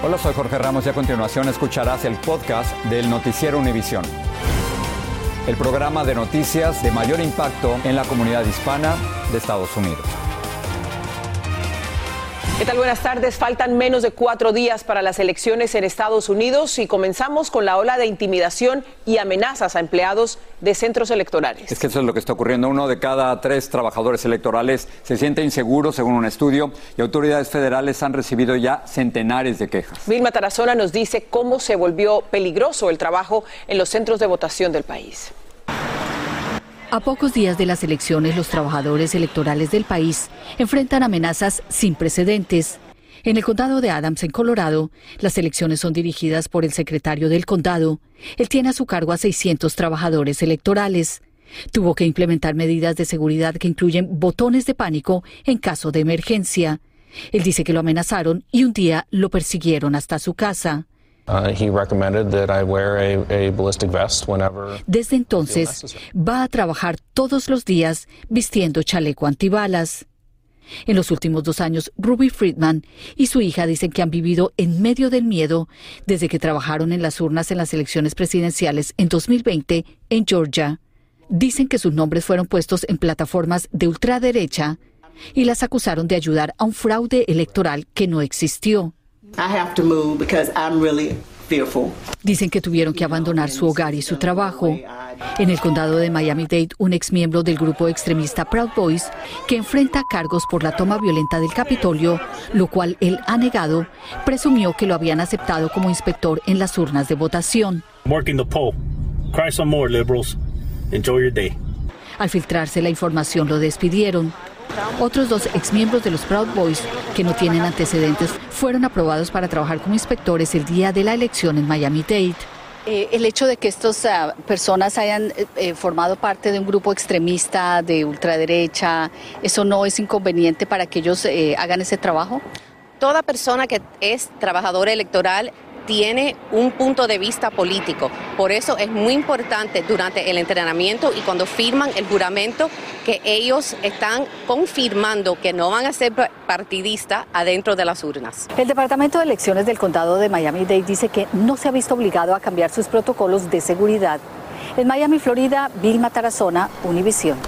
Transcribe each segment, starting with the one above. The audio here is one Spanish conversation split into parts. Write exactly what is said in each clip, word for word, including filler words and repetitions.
Hola, soy Jorge Ramos y a continuación escucharás el podcast del Noticiero Univisión, el programa de noticias de mayor impacto en la comunidad hispana de Estados Unidos. ¿Qué tal? Buenas tardes. Faltan menos de cuatro días para las elecciones en Estados Unidos y comenzamos con la ola de intimidación y amenazas a empleados de centros electorales. Es que eso es lo que está ocurriendo. Uno de cada tres trabajadores electorales se siente inseguro, según un estudio, y autoridades federales han recibido ya centenares de quejas. Vilma Tarazona nos dice cómo se volvió peligroso el trabajo en los centros de votación del país. A pocos días de las elecciones, los trabajadores electorales del país enfrentan amenazas sin precedentes. En el condado de Adams, en Colorado, las elecciones son dirigidas por el secretario del condado. Él tiene a su cargo a seiscientos trabajadores electorales. Tuvo que implementar medidas de seguridad que incluyen botones de pánico en caso de emergencia. Él dice que lo amenazaron y un día lo persiguieron hasta su casa. Uh, he recommended that I wear a, a ballistic vest whenever. Desde entonces va a trabajar todos los días vistiendo chaleco antibalas. En los últimos dos años, Ruby Friedman y su hija dicen que han vivido en medio del miedo desde que trabajaron en las urnas en las elecciones presidenciales en dos mil veinte en Georgia. Dicen que sus nombres fueron puestos en plataformas de ultraderecha y las acusaron de ayudar a un fraude electoral que no existió. I have to move because I'm really fearful. Dicen que tuvieron que abandonar su hogar y su trabajo. En el condado de Miami-Dade, un exmiembro del grupo extremista Proud Boys, que enfrenta cargos por la toma violenta del Capitolio, lo cual él ha negado, presumió que lo habían aceptado como inspector en las urnas de votación. Working the poll. Cry some more, liberals. Enjoy your day. Al filtrarse la información, lo despidieron. Otros dos exmiembros de los Proud Boys, que no tienen antecedentes, fueron aprobados para trabajar como inspectores el día de la elección en Miami-Dade. Eh, el hecho de que estas uh, personas hayan eh, formado parte de un grupo extremista, de ultraderecha, ¿eso no es inconveniente para que ellos eh, hagan ese trabajo? Toda persona que es trabajadora electoral tiene un punto de vista político. Por eso es muy importante durante el entrenamiento y cuando firman el juramento que ellos están confirmando que no van a ser partidistas adentro de las urnas. El Departamento de Elecciones del Condado de Miami-Dade dice que no se ha visto obligado a cambiar sus protocolos de seguridad. En Miami, Florida, Vilma Tarazona, Univisión.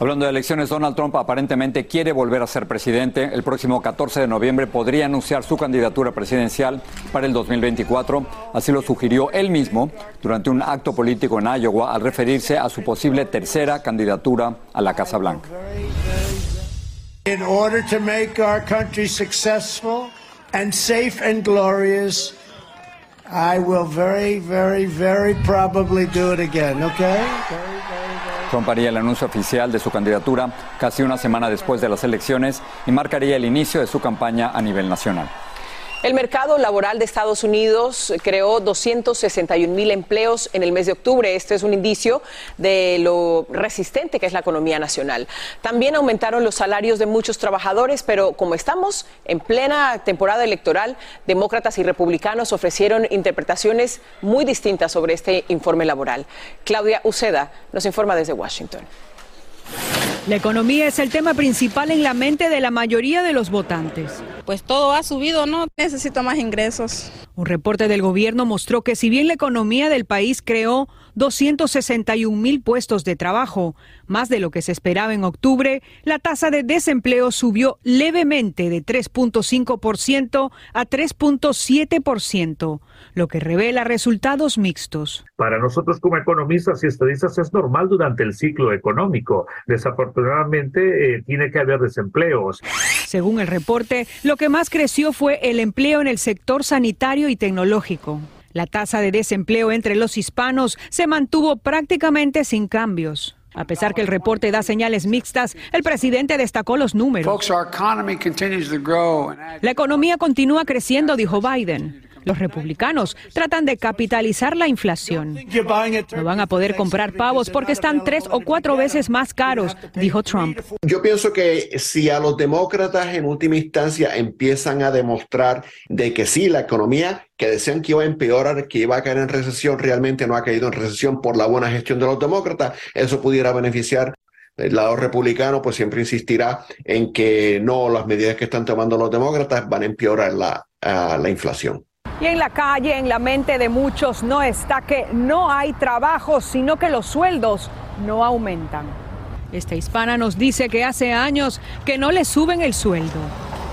Hablando de elecciones, Donald Trump aparentemente quiere volver a ser presidente. El próximo catorce de noviembre podría anunciar su candidatura presidencial para el dos mil veinticuatro. Así lo sugirió él mismo durante un acto político en Iowa al referirse a su posible tercera candidatura a la Casa Blanca. In order to make our country successful and safe and glorious, I will very, very, very probably do it again, okay? Trump haría el anuncio oficial de su candidatura casi una semana después de las elecciones y marcaría el inicio de su campaña a nivel nacional. El mercado laboral de Estados Unidos creó doscientos sesenta y un mil empleos en el mes de octubre. Este es un indicio de lo resistente que es la economía nacional. También aumentaron los salarios de muchos trabajadores, pero como estamos en plena temporada electoral, demócratas y republicanos ofrecieron interpretaciones muy distintas sobre este informe laboral. Claudia Uceda nos informa desde Washington. La economía es el tema principal en la mente de la mayoría de los votantes. Pues todo ha subido, ¿no? Necesito más ingresos. Un reporte del gobierno mostró que si bien la economía del país creó doscientos sesenta y un mil puestos de trabajo, más de lo que se esperaba en octubre, la tasa de desempleo subió levemente de tres punto cinco por ciento a tres punto siete por ciento, lo que revela resultados mixtos. Para nosotros como economistas y estadistas es normal durante el ciclo económico. Desafortunadamente Afortunadamente, eh, tiene que haber desempleos. Según el reporte, lo que más creció fue el empleo en el sector sanitario y tecnológico. La tasa de desempleo entre los hispanos se mantuvo prácticamente sin cambios. A pesar que el reporte da señales mixtas, el presidente destacó los números. La economía continúa creciendo, dijo Biden. Los republicanos tratan de capitalizar la inflación. No van a poder comprar pavos porque están tres o cuatro veces más caros, dijo Trump. Yo pienso que si a los demócratas en última instancia empiezan a demostrar de que sí, la economía que decían que iba a empeorar, que iba a caer en recesión, realmente no ha caído en recesión por la buena gestión de los demócratas, eso pudiera beneficiar. El lado republicano pues siempre insistirá en que no, las medidas que están tomando los demócratas van a empeorar la, a, la inflación. Y en la calle, en la mente de muchos, no está que no hay trabajo, sino que los sueldos no aumentan. Esta hispana nos dice que hace años que no le suben el sueldo.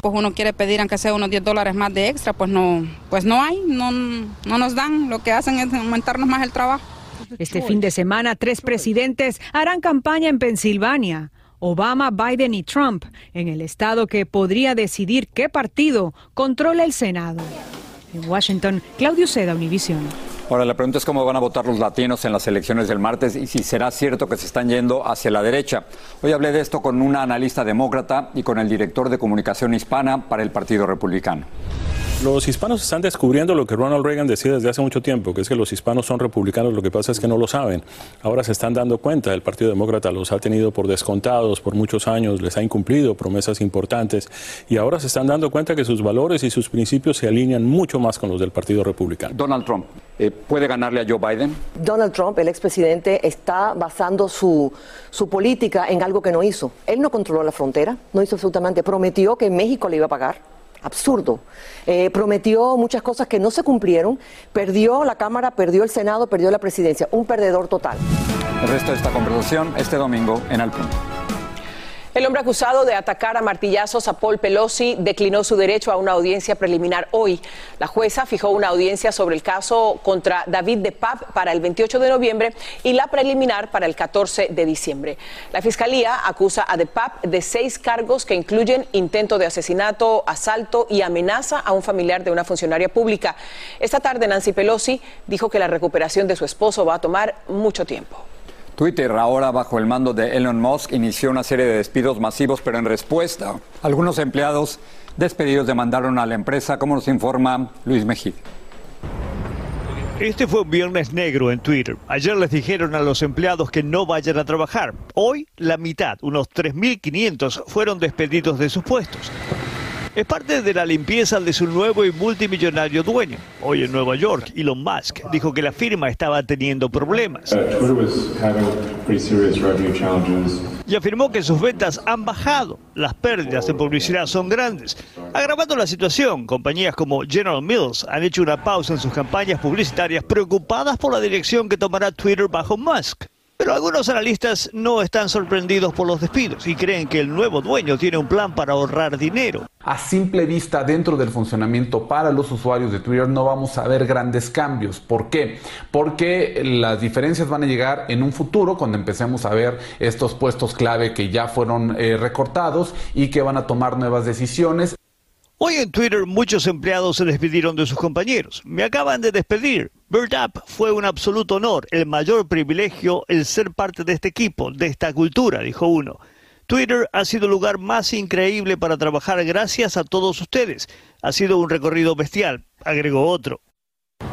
Pues uno quiere pedir aunque sea unos diez dólares más de extra, pues no, pues no hay, no, no nos dan, lo que hacen es aumentarnos más el trabajo. Este fin de semana, tres presidentes harán campaña en Pensilvania. Obama, Biden y Trump, en el estado que podría decidir qué partido controla el Senado. En Washington, Claudio Seda, Univisión. Ahora, la pregunta es cómo van a votar los latinos en las elecciones del martes y si será cierto que se están yendo hacia la derecha. Hoy hablé de esto con una analista demócrata y con el director de comunicación hispana para el Partido Republicano. Los hispanos están descubriendo lo que Ronald Reagan decía desde hace mucho tiempo, que es que los hispanos son republicanos, lo que pasa es que no lo saben. Ahora se están dando cuenta, el Partido Demócrata los ha tenido por descontados por muchos años, les ha incumplido promesas importantes y ahora se están dando cuenta que sus valores y sus principios se alinean mucho más con los del Partido Republicano. Donald Trump, eh, ¿puede ganarle a Joe Biden? Donald Trump, el expresidente, está basando su, su política en algo que no hizo. Él no controló la frontera, no hizo absolutamente, prometió que México le iba a pagar. Absurdo. Eh, prometió muchas cosas que no se cumplieron, perdió la Cámara, perdió el Senado, perdió la presidencia. Un perdedor total. El resto de esta conversación este domingo en Al Punto. El hombre acusado de atacar a martillazos a Paul Pelosi declinó su derecho a una audiencia preliminar hoy. La jueza fijó una audiencia sobre el caso contra David DePape para el veintiocho de noviembre y la preliminar para el catorce de diciembre. La Fiscalía acusa a DePape de seis cargos que incluyen intento de asesinato, asalto y amenaza a un familiar de una funcionaria pública. Esta tarde Nancy Pelosi dijo que la recuperación de su esposo va a tomar mucho tiempo. Twitter, ahora bajo el mando de Elon Musk, inició una serie de despidos masivos, pero en respuesta, algunos empleados despedidos demandaron a la empresa, como nos informa Luis Mejía. Este fue un viernes negro en Twitter. Ayer les dijeron a los empleados que no vayan a trabajar. Hoy, la mitad, unos tres mil quinientos, fueron despedidos de sus puestos. Es parte de la limpieza de su nuevo y multimillonario dueño. Hoy en Nueva York, Elon Musk dijo que la firma estaba teniendo problemas. Y afirmó que sus ventas han bajado. Las pérdidas en publicidad son grandes. Agravando la situación, compañías como General Mills han hecho una pausa en sus campañas publicitarias preocupadas por la dirección que tomará Twitter bajo Musk. Pero algunos analistas no están sorprendidos por los despidos y creen que el nuevo dueño tiene un plan para ahorrar dinero. A simple vista, dentro del funcionamiento para los usuarios de Twitter no vamos a ver grandes cambios. ¿Por qué? Porque las diferencias van a llegar en un futuro cuando empecemos a ver estos puestos clave que ya fueron eh, recortados y que van a tomar nuevas decisiones. Hoy en Twitter muchos empleados se despidieron de sus compañeros. Me acaban de despedir. Bird Up fue un absoluto honor, el mayor privilegio, el ser parte de este equipo, de esta cultura, dijo uno. Twitter ha sido el lugar más increíble para trabajar gracias a todos ustedes. Ha sido un recorrido bestial, agregó otro.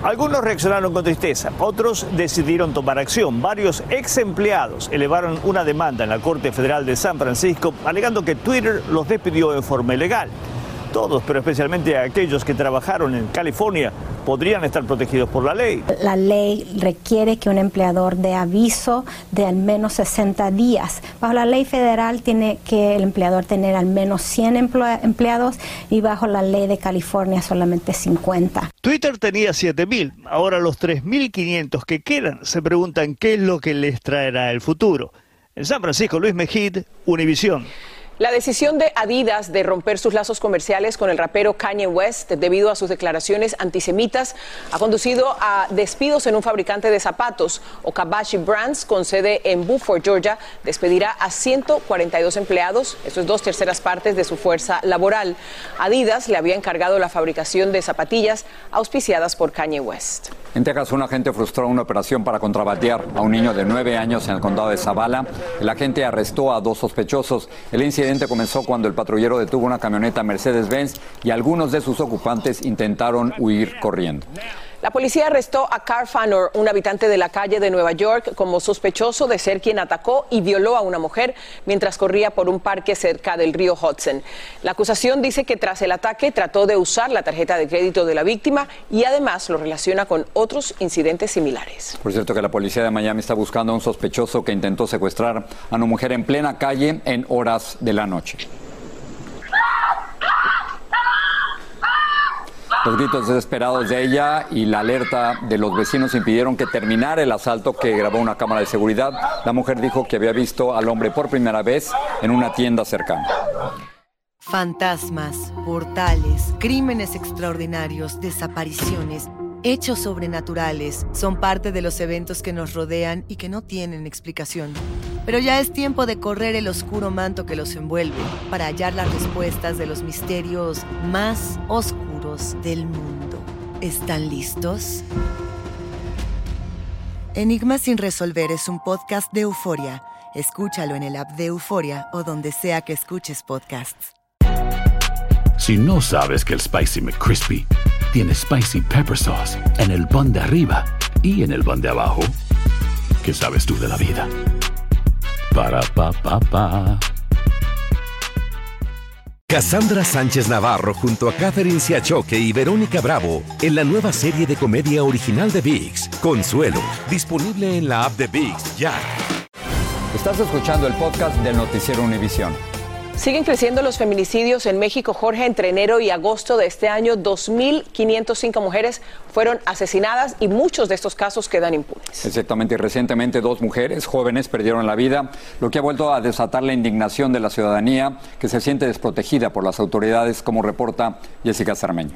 Algunos reaccionaron con tristeza, otros decidieron tomar acción. Varios ex empleados elevaron una demanda en la Corte Federal de San Francisco alegando que Twitter los despidió en forma ilegal. Todos, pero especialmente aquellos que trabajaron en California, podrían estar protegidos por la ley. La ley requiere que un empleador dé aviso de al menos sesenta días. Bajo la ley federal tiene que el empleador tener al menos cien empleados y bajo la ley de California solamente cincuenta. Twitter tenía siete mil, ahora los tres mil quinientos que quedan se preguntan qué es lo que les traerá el futuro. En San Francisco, Luis Mejía, Univisión. La decisión de Adidas de romper sus lazos comerciales con el rapero Kanye West debido a sus declaraciones antisemitas ha conducido a despidos en un fabricante de zapatos. Okabashi Brands, con sede en Buford, Georgia, despedirá a ciento cuarenta y dos empleados, eso es dos terceras partes de su fuerza laboral. Adidas le había encargado la fabricación de zapatillas auspiciadas por Kanye West. En Texas, un agente frustró una operación para contrabandear a un niño de nueve años en el condado de Zavala. El agente arrestó a dos sospechosos. El El incidente comenzó cuando el patrullero detuvo una camioneta Mercedes-Benz y algunos de sus ocupantes intentaron huir corriendo. La policía arrestó a Carl Fanor, un habitante de la calle de Nueva York, como sospechoso de ser quien atacó y violó a una mujer mientras corría por un parque cerca del río Hudson. La acusación dice que tras el ataque trató de usar la tarjeta de crédito de la víctima y además lo relaciona con otros incidentes similares. Por cierto que la policía de Miami está buscando a un sospechoso que intentó secuestrar a una mujer en plena calle en horas de la noche. Los gritos desesperados de ella y la alerta de los vecinos impidieron que terminara el asalto que grabó una cámara de seguridad. La mujer dijo que había visto al hombre por primera vez en una tienda cercana. Fantasmas, portales, crímenes extraordinarios, desapariciones, hechos sobrenaturales son parte de los eventos que nos rodean y que no tienen explicación. Pero ya es tiempo de correr el oscuro manto que los envuelve para hallar las respuestas de los misterios más oscuros del mundo. ¿Están listos? Enigma sin resolver es un podcast de Uforia. Escúchalo en el app de Uforia o donde sea que escuches podcasts. Si no sabes que el Spicy McCrispy tiene spicy pepper sauce en el pan de arriba y en el pan de abajo, ¿qué sabes tú de la vida? Para pa pa pa. Cassandra Sánchez Navarro junto a Catherine Siachoque y Verónica Bravo en la nueva serie de comedia original de ViX, Consuelo, disponible en la app de ViX ya. Estás escuchando el podcast del Noticiero Univisión. Siguen creciendo los feminicidios en México, Jorge. Entre enero y agosto de este año, dos mil quinientas cinco mujeres fueron asesinadas y muchos de estos casos quedan impunes. Exactamente, y recientemente dos mujeres jóvenes perdieron la vida, lo que ha vuelto a desatar la indignación de la ciudadanía que se siente desprotegida por las autoridades, como reporta Jessica Sarmeño.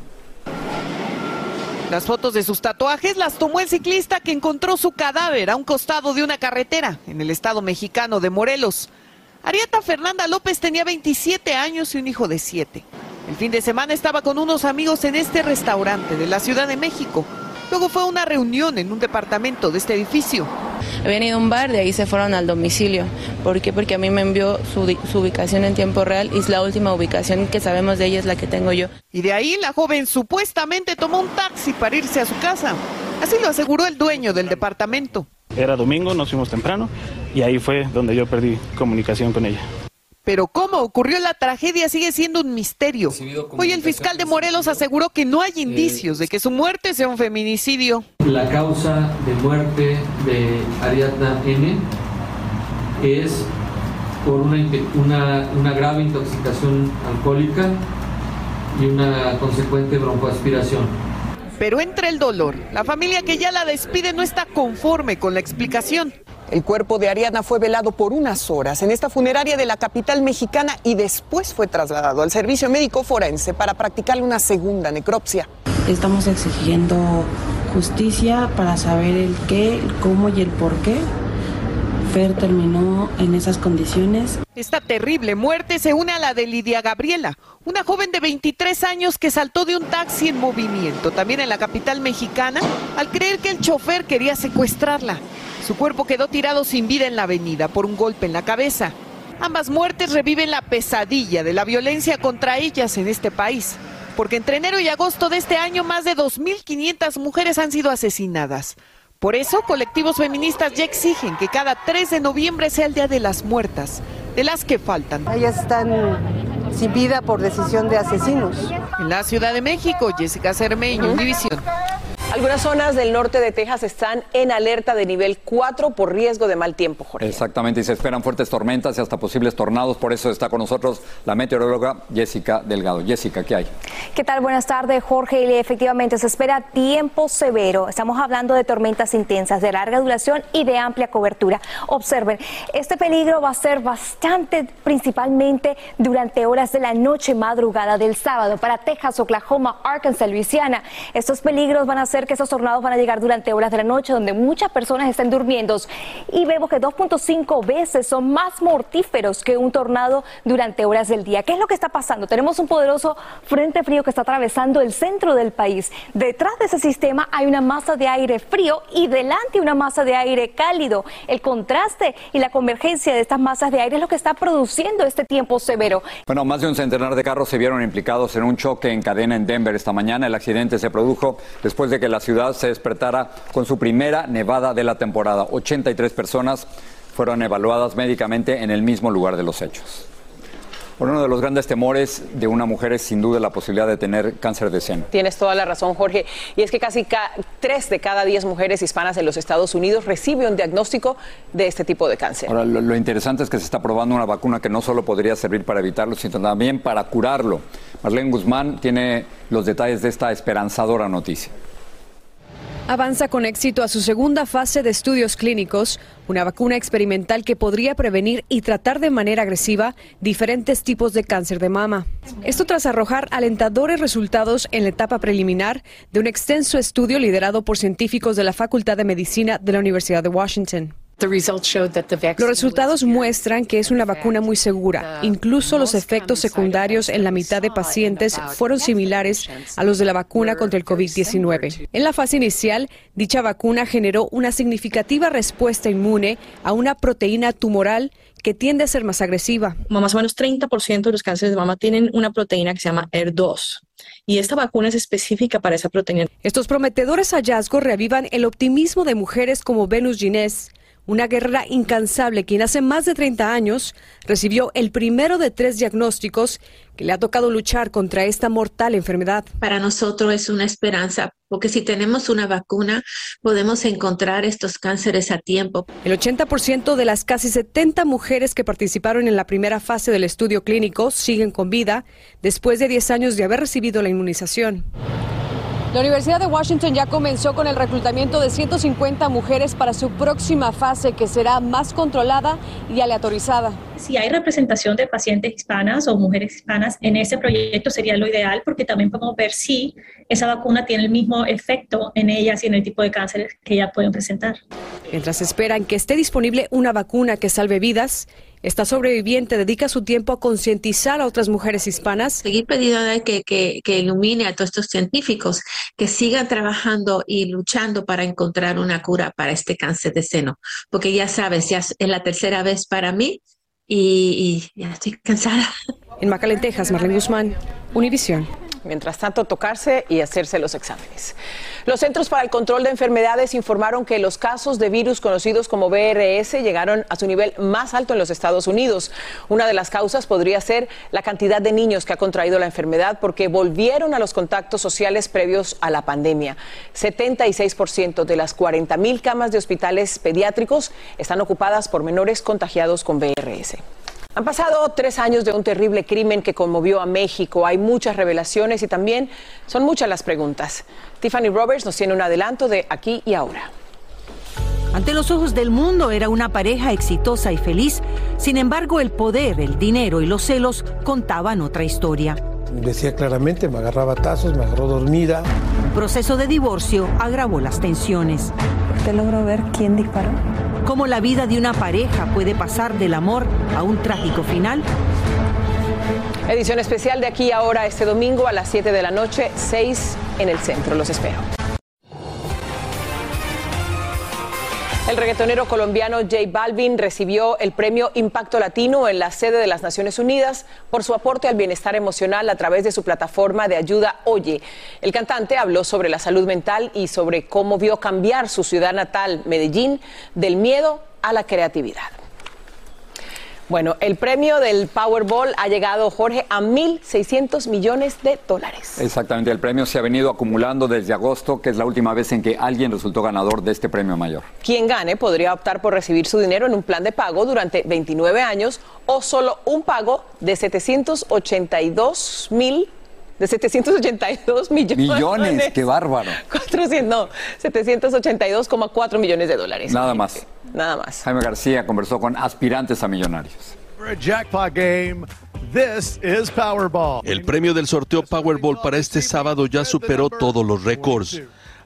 Las fotos de sus tatuajes las tomó el ciclista que encontró su cadáver a un costado de una carretera en el estado mexicano de Morelos. Arieta Fernanda López tenía veintisiete años y un hijo de siete. El fin de semana estaba con unos amigos en este restaurante de la Ciudad de México. Luego fue a una reunión en un departamento de este edificio. Habían ido a un bar, de ahí se fueron al domicilio. ¿Por qué? Porque a mí me envió su, su ubicación en tiempo real y es la última ubicación que sabemos de ella, es la que tengo yo. Y de ahí la joven supuestamente tomó un taxi para irse a su casa. Así lo aseguró el dueño del departamento. Era domingo, nos fuimos temprano y ahí fue donde yo perdí comunicación con ella. Pero cómo ocurrió la tragedia sigue siendo un misterio. Hoy el fiscal de Morelos aseguró que no hay indicios de que su muerte sea un feminicidio. La causa de muerte de Ariadna N. es por una, una, una grave intoxicación alcohólica y una consecuente broncoaspiración. Pero entre el dolor, la familia que ya la despide no está conforme con la explicación. El cuerpo de Ariadna fue velado por unas horas en esta funeraria de la capital mexicana y después fue trasladado al servicio médico forense para practicarle una segunda necropsia. Estamos exigiendo justicia para saber el qué, el cómo y el por qué Fer terminó en esas condiciones. Esta terrible muerte se une a la de Lidia Gabriela, una joven de veintitrés años que saltó de un taxi en movimiento, también en la capital mexicana, al creer que el chofer quería secuestrarla. Su cuerpo quedó tirado sin vida en la avenida por un golpe en la cabeza. Ambas muertes reviven la pesadilla de la violencia contra ellas en este país, porque entre enero y agosto de este año más de dos mil quinientas mujeres han sido asesinadas. Por eso, colectivos feministas ya exigen que cada tres de noviembre sea el Día de las Muertas, de las que faltan. Ellas están sin vida por decisión de asesinos. En la Ciudad de México, Jessica Sarmeño, Univisión. Algunas zonas del norte de Texas están en alerta de nivel cuatro por riesgo de mal tiempo, Jorge. Exactamente, y se esperan fuertes tormentas y hasta posibles tornados. Por eso está con nosotros la meteoróloga Jessica Delgado. Jessica, ¿qué hay? ¿Qué tal? Buenas tardes, Jorge. Y efectivamente, se espera tiempo severo. Estamos hablando de tormentas intensas, de larga duración y de amplia cobertura. Observen, este peligro va a ser bastante, principalmente durante horas de la noche madrugada del sábado. Para Texas, Oklahoma, Arkansas, Luisiana, estos peligros van a ser que esos tornados van a llegar durante horas de la noche donde muchas personas estén durmiendo, y vemos que dos punto cinco veces son más mortíferos que un tornado durante horas del día. ¿Qué es lo que está pasando? Tenemos un poderoso frente frío que está atravesando el centro del país. Detrás de ese sistema hay una masa de aire frío y delante una masa de aire cálido. El contraste y la convergencia de estas masas de aire es lo que está produciendo este tiempo severo. Bueno, más de un centenar de carros se vieron implicados en un choque en cadena en Denver esta mañana. El accidente se produjo después de que la ciudad se despertara con su primera nevada de la temporada. ochenta y tres personas fueron evaluadas médicamente en el mismo lugar de los hechos. Bueno, uno de los grandes temores de una mujer es sin duda la posibilidad de tener cáncer de seno. Tienes toda la razón, Jorge. Y es que casi ca- tres de cada diez mujeres hispanas en los Estados Unidos reciben un diagnóstico de este tipo de cáncer. Ahora, lo, lo interesante es que se está probando una vacuna que no solo podría servir para evitarlo, sino también para curarlo. Marlene Guzmán tiene los detalles de esta esperanzadora noticia. Avanza con éxito a su segunda fase de estudios clínicos, una vacuna experimental que podría prevenir y tratar de manera agresiva diferentes tipos de cáncer de mama. Esto tras arrojar alentadores resultados en la etapa preliminar de un extenso estudio liderado por científicos de la Facultad de Medicina de la Universidad de Washington. Los resultados muestran que es una vacuna muy segura. Incluso los efectos secundarios en la mitad de pacientes fueron similares a los de la vacuna contra el COVID diecinueve. En la fase inicial, dicha vacuna generó una significativa respuesta inmune a una proteína tumoral que tiende a ser más agresiva. Más o menos treinta por ciento de los cánceres de mama tienen una proteína que se llama E R dos. Y esta vacuna es específica para esa proteína. Estos prometedores hallazgos reavivan el optimismo de mujeres como Venus Ginés, una guerrera incansable quien hace más de treinta años recibió el primero de tres diagnósticos que le ha tocado luchar contra esta mortal enfermedad. Para nosotros es una esperanza, porque si tenemos una vacuna podemos encontrar estos cánceres a tiempo. El ochenta por ciento de las casi setenta mujeres que participaron en la primera fase del estudio clínico siguen con vida después de diez años de haber recibido la inmunización. La Universidad de Washington ya comenzó con el reclutamiento de ciento cincuenta mujeres para su próxima fase, que será más controlada y aleatorizada. Si hay representación de pacientes hispanas o mujeres hispanas en este proyecto sería lo ideal, porque también podemos ver si esa vacuna tiene el mismo efecto en ellas y en el tipo de cánceres que ya pueden presentar. Mientras esperan que esté disponible una vacuna que salve vidas, esta sobreviviente dedica su tiempo a concientizar a otras mujeres hispanas. Seguir pidiendo que, que, que ilumine a todos estos científicos, que sigan trabajando y luchando para encontrar una cura para este cáncer de seno. Porque ya sabes, ya es la tercera vez para mí y, y ya estoy cansada. En McAllen, Texas, Marlene Guzmán, Univisión. Mientras tanto, tocarse y hacerse los exámenes. Los Centros para el Control de Enfermedades informaron que los casos de virus conocidos como B R S llegaron a su nivel más alto en los Estados Unidos. Una de las causas podría ser la cantidad de niños que ha contraído la enfermedad porque volvieron a los contactos sociales previos a la pandemia. setenta y seis por ciento de las cuarenta mil camas de hospitales pediátricos están ocupadas por menores contagiados con B R S. Han pasado tres años de un terrible crimen que conmovió a México. Hay muchas revelaciones y también son muchas las preguntas. Tiffany Roberts nos tiene un adelanto de Aquí y Ahora. Ante los ojos del mundo era una pareja exitosa y feliz. Sin embargo, el poder, el dinero y los celos contaban otra historia. Decía claramente, me agarraba tazos, me agarró dormida. El proceso de divorcio agravó las tensiones. ¿Usted logró ver quién disparó? ¿Cómo la vida de una pareja puede pasar del amor a un trágico final? Edición especial de Aquí y Ahora este domingo a las siete de la noche, seis en el centro. Los espero. El reggaetonero colombiano J Balvin recibió el premio Impacto Latino en la sede de las Naciones Unidas por su aporte al bienestar emocional a través de su plataforma de ayuda Oye. El cantante habló sobre la salud mental y sobre cómo vio cambiar su ciudad natal, Medellín, del miedo a la creatividad. Bueno, el premio del Powerball ha llegado, Jorge, a mil seiscientos millones de dólares. Exactamente, el premio se ha venido acumulando desde agosto, que es la última vez en que alguien resultó ganador de este premio mayor. Quien gane podría optar por recibir su dinero en un plan de pago durante veintinueve años o solo un pago de setecientos ochenta y dos mil dólares. De setecientos ochenta y dos millones. Millones, qué bárbaro. setecientos ochenta y dos coma cuatro millones de dólares. Nada más. Nada más. Jaime García conversó con aspirantes a millonarios. Jackpot game. This is Powerball. El premio del sorteo Powerball para este sábado ya superó todos los récords.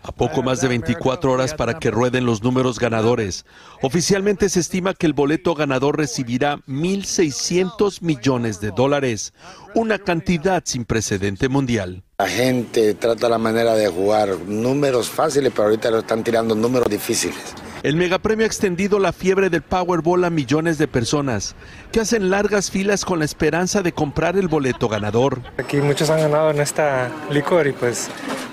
A poco más de veinticuatro horas para que rueden los números ganadores. Oficialmente se estima que el boleto ganador recibirá mil seiscientos millones de dólares, una cantidad sin precedente mundial. La gente trata la manera de jugar números fáciles, pero ahorita lo están tirando números difíciles. El megapremio ha extendido la fiebre del Powerball a millones de personas que hacen largas filas con la esperanza de comprar el boleto ganador. Aquí muchos han ganado en esta licor y pues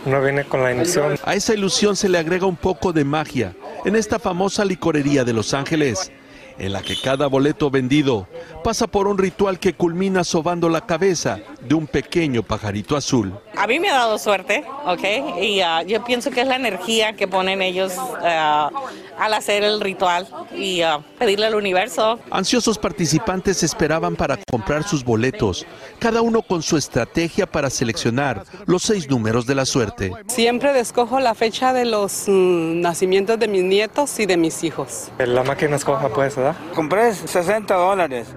uno viene con la ilusión. A esa ilusión se le agrega un poco de magia en esta famosa licorería de Los Ángeles, en la que cada boleto vendido pasa por un ritual que culmina sobando la cabeza de un pequeño pajarito azul. A mí me ha dado suerte, ¿ok? Y uh, yo pienso que es la energía que ponen ellos uh, al hacer el ritual y uh, pedirle al universo. Ansiosos participantes esperaban para comprar sus boletos, cada uno con su estrategia para seleccionar los seis números de la suerte. Siempre escojo la fecha de los mm, nacimientos de mis nietos y de mis hijos. La máquina escoja pues, ¿verdad? Compré sesenta dólares,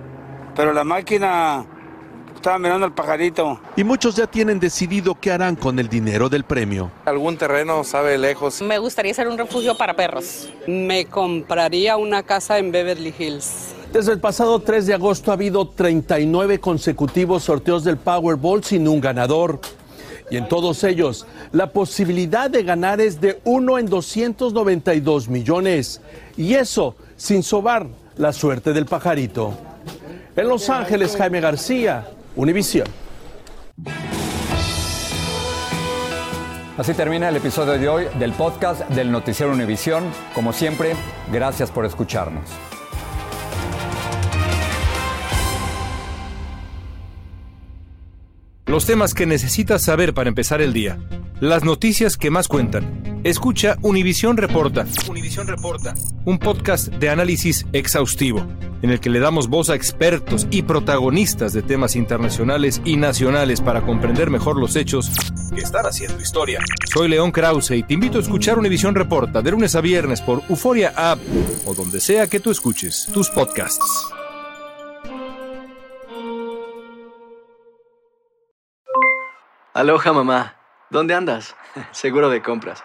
pero la máquina estaba mirando al pajarito. Y muchos ya tienen decidido qué harán con el dinero del premio. Algún terreno, sabe, lejos. Me gustaría ser un refugio para perros. Me compraría una casa en Beverly Hills. Desde el pasado tres de agosto ha habido treinta y nueve consecutivos sorteos del Powerball sin un ganador. Y en todos ellos, la posibilidad de ganar es de uno en doscientos noventa y dos millones. Y eso sin sobar la suerte del pajarito. En Los Ángeles, Jaime García, Univisión. Así termina el episodio de hoy del podcast del Noticiero Univisión. Como siempre, gracias por escucharnos. Los temas que necesitas saber para empezar el día. Las noticias que más cuentan. Escucha Univisión Reporta. Univisión Reporta. Un podcast de análisis exhaustivo, en el que le damos voz a expertos y protagonistas de temas internacionales y nacionales para comprender mejor los hechos que están haciendo historia. Soy León Krause y te invito a escuchar Univisión Reporta de lunes a viernes por Uforia App o donde sea que tú escuches tus podcasts. Aloha, mamá. ¿Dónde andas? Seguro de compras.